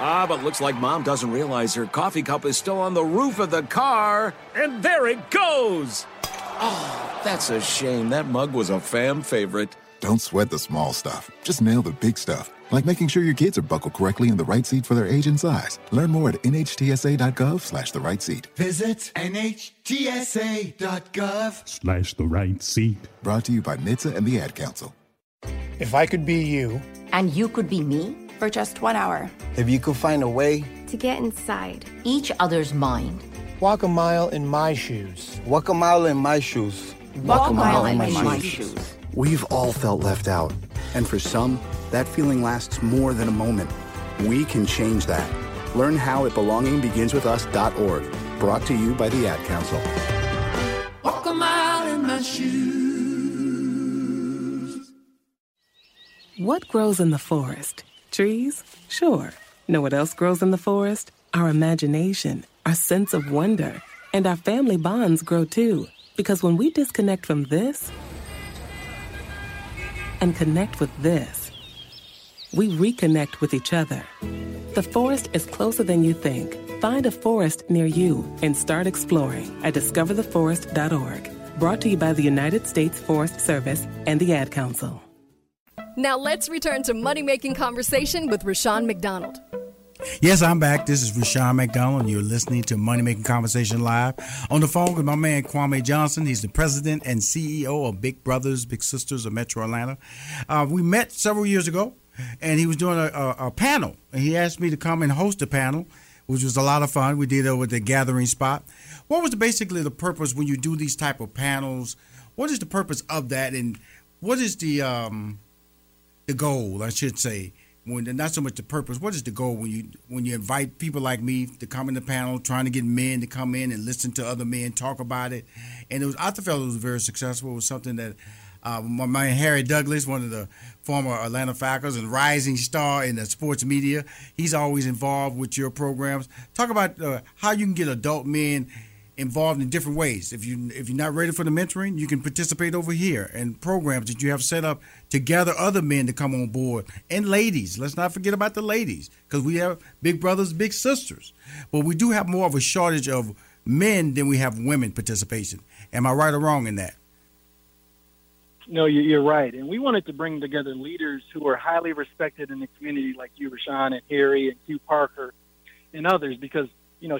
Ah, but looks like Mom doesn't realize her coffee cup is still on the roof of the car. And there it goes. Oh, that's a shame. That mug was a fam favorite. Don't sweat the small stuff. Just nail the big stuff. like making sure your kids are buckled correctly in the right seat for their age and size. Learn more at nhtsa.gov/therightseat. Visit nhtsa.gov/therightseat. Brought to you by NHTSA and the Ad Council. If I could be you. And you could be me. For just 1 hour. If you could find a way. To get inside each other's mind. Walk a mile in my shoes. Walk a mile in my shoes. Walk a mile in my shoes. We've all felt left out. And for some, that feeling lasts more than a moment. We can change that. Learn how at belongingbeginswithus.org. Brought to you by the Ad Council. Walk a mile in my shoes. What grows in the forest? Trees? Sure. Know what else grows in the forest? Our imagination, our sense of wonder, and our family bonds grow too. Because when we disconnect from this and connect with this, we reconnect with each other. The forest is closer than you think. Find a forest near you and start exploring at discovertheforest.org. Brought to you by the United States Forest Service and the Ad Council. Now let's return to Money-Making Conversation with Rashawn McDonald. Yes, I'm back. This is Rashawn McDonald, and you're listening to Money Making Conversation Live. On the phone with my man, Kwame Johnson. He's the president and CEO of Big Brothers Big Sisters of Metro Atlanta. We met several years ago, and he was doing a panel, and he asked me to come and host a panel, which was a lot of fun. We did it with the Gathering Spot. What was basically the purpose when you do these type of panels? What is the purpose of that, and what is the goal, I should say? Not so much the purpose. What is the goal when you invite people like me to come in the panel, trying to get men to come in and listen to other men talk about it? And I felt it was very successful. It was something that my man Harry Douglas, one of the former Atlanta Falcons and rising star in the sports media, he's always involved with your programs. Talk about how you can get adult men involved in different ways. If you're not ready for the mentoring, you can participate over here in programs that you have set up to gather other men to come on board. And ladies, let's not forget about the ladies, because we have Big Brothers, Big Sisters. But we do have more of a shortage of men than we have women participation. Am I right or wrong in that? No, you're right. And we wanted to bring together leaders who are highly respected in the community, like you, Rashawn, and Harry, and Q Parker, and others, because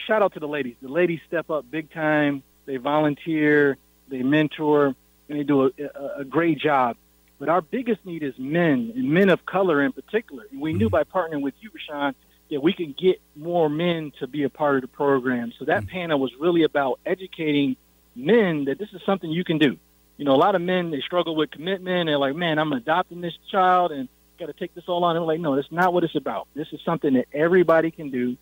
shout out to the ladies. The ladies step up big time. They volunteer, they mentor, and they do a great job. But our biggest need is men, and men of color in particular. And we knew by partnering with you, Rashawn, that we can get more men to be a part of the program. So that panel was really about educating men that this is something you can do. A lot of men, they struggle with commitment. They're like, man, I'm adopting this child and got to take this all on. And we're like, no, that's not what it's about. This is something that everybody can do.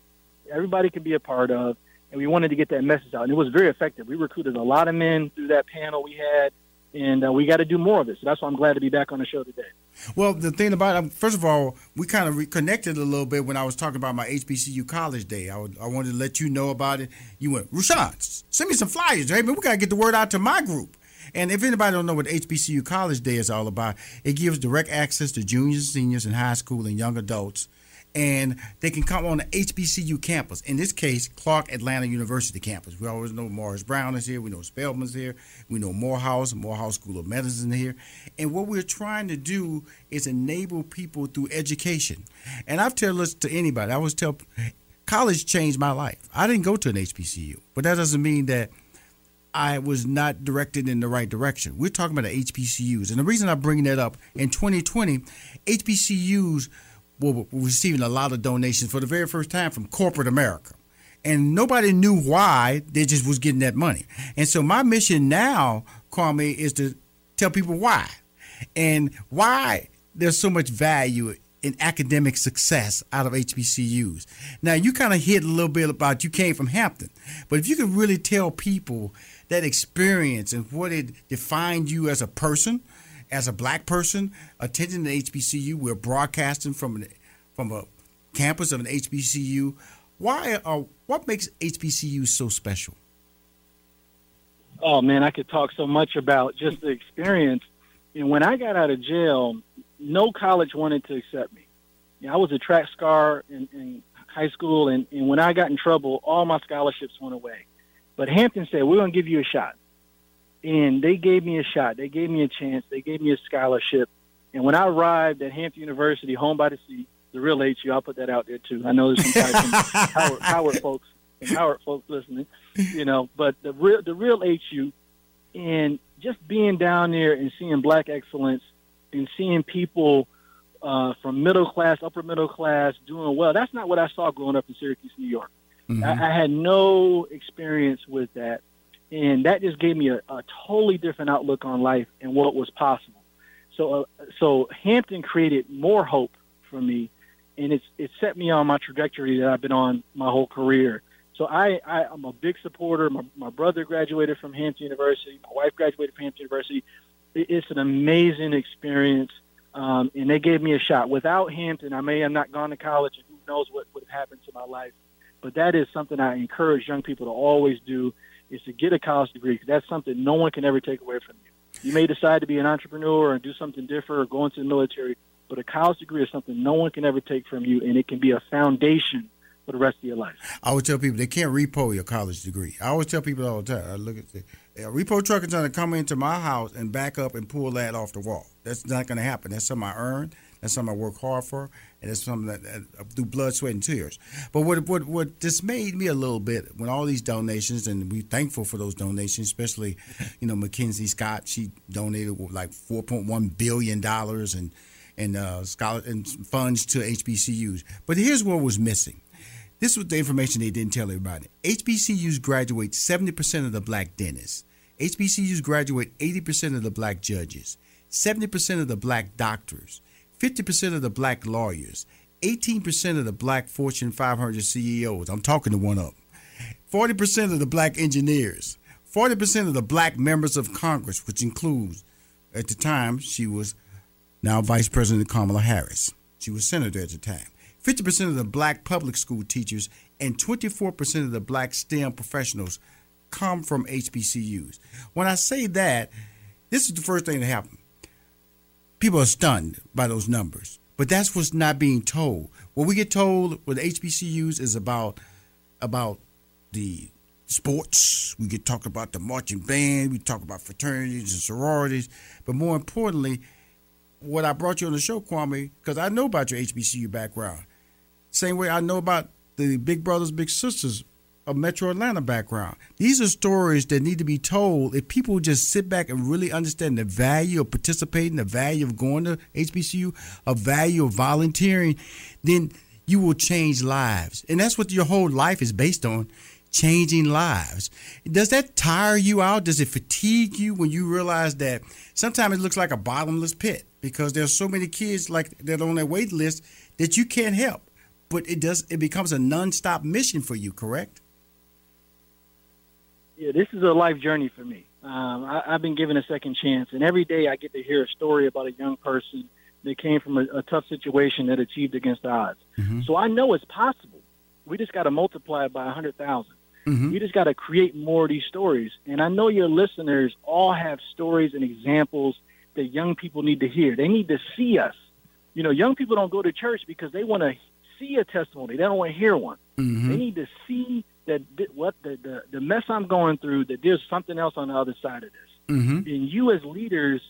Everybody can be a part of, and we wanted to get that message out, and it was very effective. We recruited a lot of men through that panel we had, and we got to do more of it. So that's why I'm glad to be back on the show today. Well, the thing about it, first of all, we kind of reconnected a little bit when I was talking about my HBCU college day. I wanted to let you know about it. You went, Rashawn, send me some flyers. Hey, man, we got to get the word out to my group. And if anybody don't know what HBCU college day is all about, it gives direct access to juniors, seniors in high school, and young adults. And they can come on the HBCU campus. In this case, Clark Atlanta University campus. We always know Morris Brown is here. We know Spelman's here. We know Morehouse School of Medicine here. And what we're trying to do is enable people through education. And I've told this to anybody. I always tell, college changed my life. I didn't go to an HBCU. But that doesn't mean that I was not directed in the right direction. We're talking about the HBCUs. And the reason I bring that up, in 2020, HBCUs were receiving a lot of donations for the very first time from corporate America. And nobody knew why. They just was getting that money. And so my mission now, Kwame, is to tell people why. And why there's so much value in academic success out of HBCUs. Now, you kind of hit a little bit about you came from Hampton. But if you could really tell people that experience and what it defined you as a person, as a black person attending the HBCU, we're broadcasting from a campus of an HBCU. What makes HBCU so special? Oh, man, I could talk so much about just the experience. When I got out of jail, no college wanted to accept me. I was a track star in high school, and when I got in trouble, all my scholarships went away. But Hampton said, we're going to give you a shot. And they gave me a shot. They gave me a chance. They gave me a scholarship. And when I arrived at Hampton University, home by the sea, the real HU, I'll put that out there too. I know there's some type of Howard folks listening, you know, but the real HU, and just being down there and seeing Black excellence and seeing people from middle class, upper middle class doing well, that's not what I saw growing up in Syracuse, New York. Mm-hmm. I had no experience with that, and that just gave me a totally different outlook on life and what was possible. So Hampton created more hope for me, and it set me on my trajectory that I've been on my whole career. So I'm a big supporter. My brother graduated from Hampton University. My wife graduated from Hampton University. It's an amazing experience, and they gave me a shot. Without Hampton, I may have not gone to college, and who knows what would have happened to my life. But that is something I encourage young people to always do, is to get a college degree, because that's something no one can ever take away from you. You may decide to be an entrepreneur and do something different or go into the military, but a college degree is something no one can ever take from you, and it can be a foundation for the rest of your life. I always tell people they can't repo your college degree. I always tell people all the time, I look at a repo truck is going to come into my house and back up and pull that off the wall. That's not going to happen. That's something I earned. That's something I work hard for, and it's something that I do blood, sweat, and tears. But what dismayed me a little bit when all these donations, and we're thankful for those donations, especially, you know, Mackenzie Scott, she donated like $4.1 billion and scholarship and funds to HBCUs. But here's what was missing. This was the information they didn't tell everybody. HBCUs graduate 70% of the Black dentists. HBCUs graduate 80% of the Black judges, 70% of the Black doctors, 50% of the Black lawyers, 18% of the Black Fortune 500 CEOs. I'm talking to one of them. 40% of the Black engineers, 40% of the Black members of Congress, which includes, at the time, she was now Vice President Kamala Harris. She was senator at the time. 50% of the Black public school teachers and 24% of the Black STEM professionals come from HBCUs. When I say that, this is the first thing that happened. People are stunned by those numbers, but that's what's not being told. What we get told with HBCUs is about the sports. We get talk about the marching band. We talk about fraternities and sororities. But more importantly, what I brought you on the show, Kwame, because I know about your HBCU background. Same way I know about the Big Brothers Big Sisters of Metro Atlanta background. These are stories that need to be told. If people just sit back and really understand the value of participating, the value of going to HBCU, a value of volunteering, then you will change lives. And that's what your whole life is based on, changing lives. Does that tire you out? Does it fatigue you when you realize that sometimes it looks like a bottomless pit because there's so many kids like that on their wait list that you can't help, but it becomes a nonstop mission for you, correct? Yeah, this is a life journey for me. I've been given a second chance, and every day I get to hear a story about a young person that came from a tough situation that achieved against the odds. Mm-hmm. So I know it's possible. We just got to multiply it by 100,000. Mm-hmm. We just got to create more of these stories. And I know your listeners all have stories and examples that young people need to hear. They need to see us. You know, young people don't go to church because they want to see a testimony. They don't want to hear one. Mm-hmm. They need to see that the mess I'm going through, that there's something else on the other side of this. Mm-hmm. And you as leaders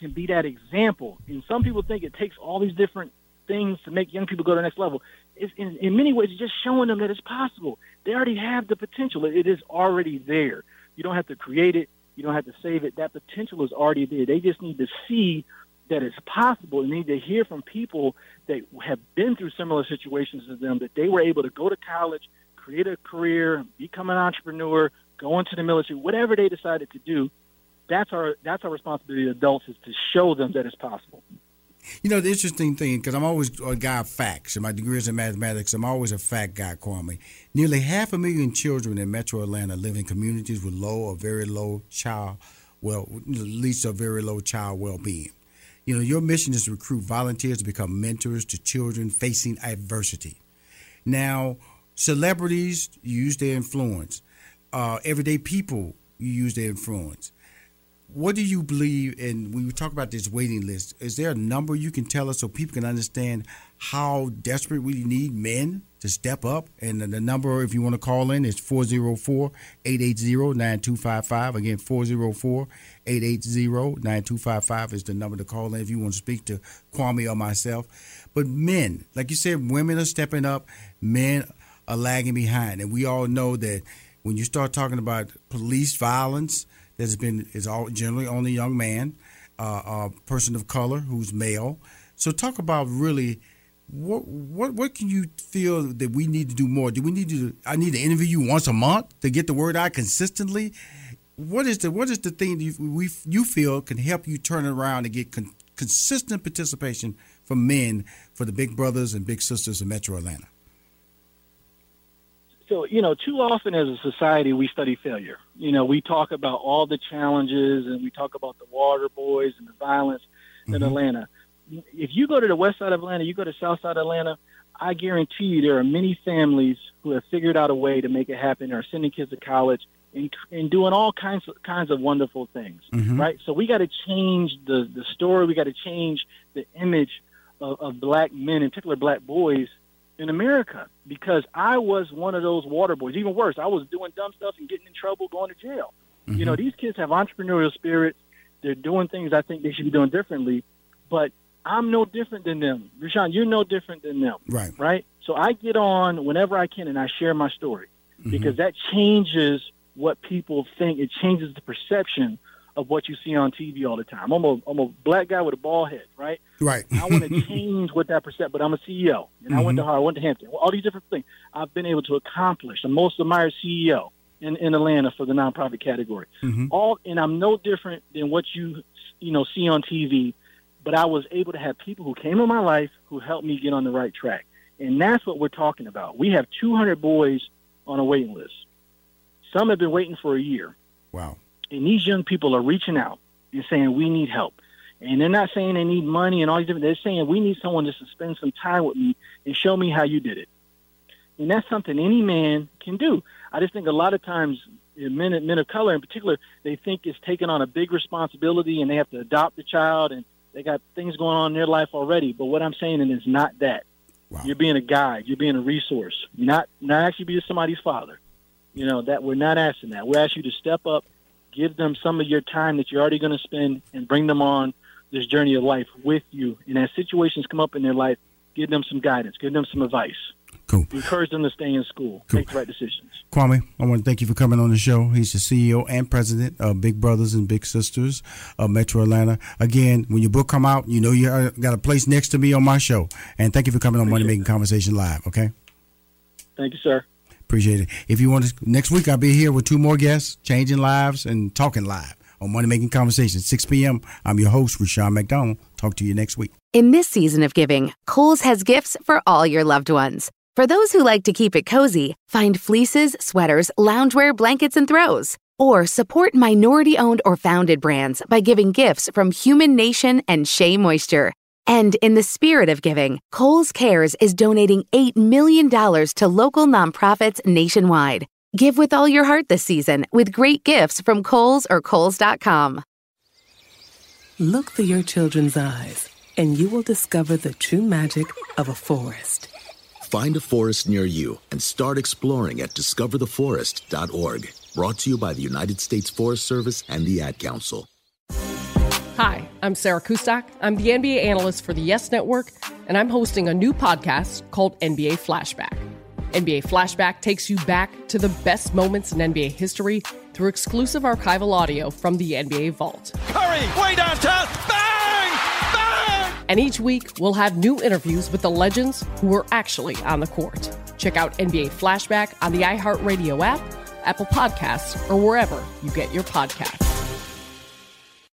can be that example. And some people think it takes all these different things to make young people go to the next level. It's, in many ways, it's just showing them that it's possible. They already have the potential. It is already there. You don't have to create it. You don't have to save it. That potential is already there. They just need to see that it's possible and need to hear from people that have been through similar situations to them, that they were able to go to college, create a career, become an entrepreneur, go into the military, whatever they decided to do. That's our responsibility as adults, is to show them that it's possible. You know, the interesting thing, because I'm always a guy of facts, and my degree is in mathematics, I'm always a fact guy, Kwame. Nearly 500,000 children in Metro Atlanta live in communities with low or very low child, well, at least a very low child well-being. You know, your mission is to recruit volunteers to become mentors to children facing adversity. Now, celebrities use their influence. Everyday people use their influence. What do you believe in when you talk about this waiting list? Is there a number you can tell us so people can understand how desperate we need men to step up? And the number, if you want to call in, is 404-880-9255. Again, 404-880-9255 is the number to call in if you want to speak to Kwame or myself. But men, like you said, women are stepping up, men are lagging behind. And we all know that when you start talking about police violence, is all generally only a young man, a person of color who's male. So talk about really what can you feel that we need to do more? Do we need to? I need to interview you once a month to get the word out consistently. What is the thing that you feel can help you turn it around and get consistent participation from men for the Big Brothers and Big Sisters of Metro Atlanta? So, too often as a society, we study failure. We talk about all the challenges and we talk about the water boys and the violence in Atlanta. If you go to the west side of Atlanta, you go to south side of Atlanta, I guarantee you there are many families who have figured out a way to make it happen or sending kids to college and doing all kinds of wonderful things, right? So we got to change the story. We got to change the image of black men, in particular black boys, in America, because I was one of those water boys. Even worse, I was doing dumb stuff and getting in trouble, going to jail. These kids have entrepreneurial spirits. They're doing things I think they should be doing differently, but I'm no different than them. Rashawn, you're no different than them, right? So I get on whenever I can and I share my story because that changes what people think. It changes the perception of what you see on TV all the time. I'm a black guy with a bald head, right? Right. I want to change what that perception, but I'm a CEO, and I went to Howard, I went to Hampton, all these different things. I've been able to accomplish the most admired CEO in Atlanta for the nonprofit category. And I'm no different than what you see on TV, but I was able to have people who came in my life who helped me get on the right track, and that's what we're talking about. We have 200 boys on a waiting list. Some have been waiting for a year. Wow. And these young people are reaching out and saying, we need help. And they're not saying they need money and all these different things. They're saying, we need someone just to spend some time with me and show me how you did it. And that's something any man can do. I just think a lot of times men of color in particular, they think it's taking on a big responsibility and they have to adopt the child and they got things going on in their life already. But what I'm saying is not that. Wow. You're being a guide. You're being a resource. You're not actually being somebody's father. That we're not asking that. We're asking you to step up, give them some of your time that you're already going to spend and bring them on this journey of life with you. And as situations come up in their life, give them some guidance, give them some advice. Cool. Encourage them to stay in school, make the right decisions. Kwame, I want to thank you for coming on the show. He's the CEO and president of Big Brothers and Big Sisters of Metro Atlanta. Again, when your book come out, you got a place next to me on my show. And thank you for coming on Money Making Conversation Live, okay? Thank you, sir. Appreciate it. If you want to, next week I'll be here with two more guests, changing lives and talking live on Money Making Conversations, 6 p.m. I'm your host, Rashawn McDonald. Talk to you next week. In this season of giving, Kohl's has gifts for all your loved ones. For those who like to keep it cozy, find fleeces, sweaters, loungewear, blankets, and throws. Or support minority-owned or founded brands by giving gifts from Human Nation and Shea Moisture. And in the spirit of giving, Kohl's Cares is donating $8 million to local nonprofits nationwide. Give with all your heart this season with great gifts from Kohl's or Kohl's.com. Look through your children's eyes, and you will discover the true magic of a forest. Find a forest near you and start exploring at discovertheforest.org. Brought to you by the United States Forest Service and the Ad Council. Hi, I'm Sarah Kustak. I'm the NBA analyst for the Yes Network, and I'm hosting a new podcast called NBA Flashback. NBA Flashback takes you back to the best moments in NBA history through exclusive archival audio from the NBA vault. Curry, way downtown, bang, bang! And each week, we'll have new interviews with the legends who were actually on the court. Check out NBA Flashback on the iHeartRadio app, Apple Podcasts, or wherever you get your podcasts.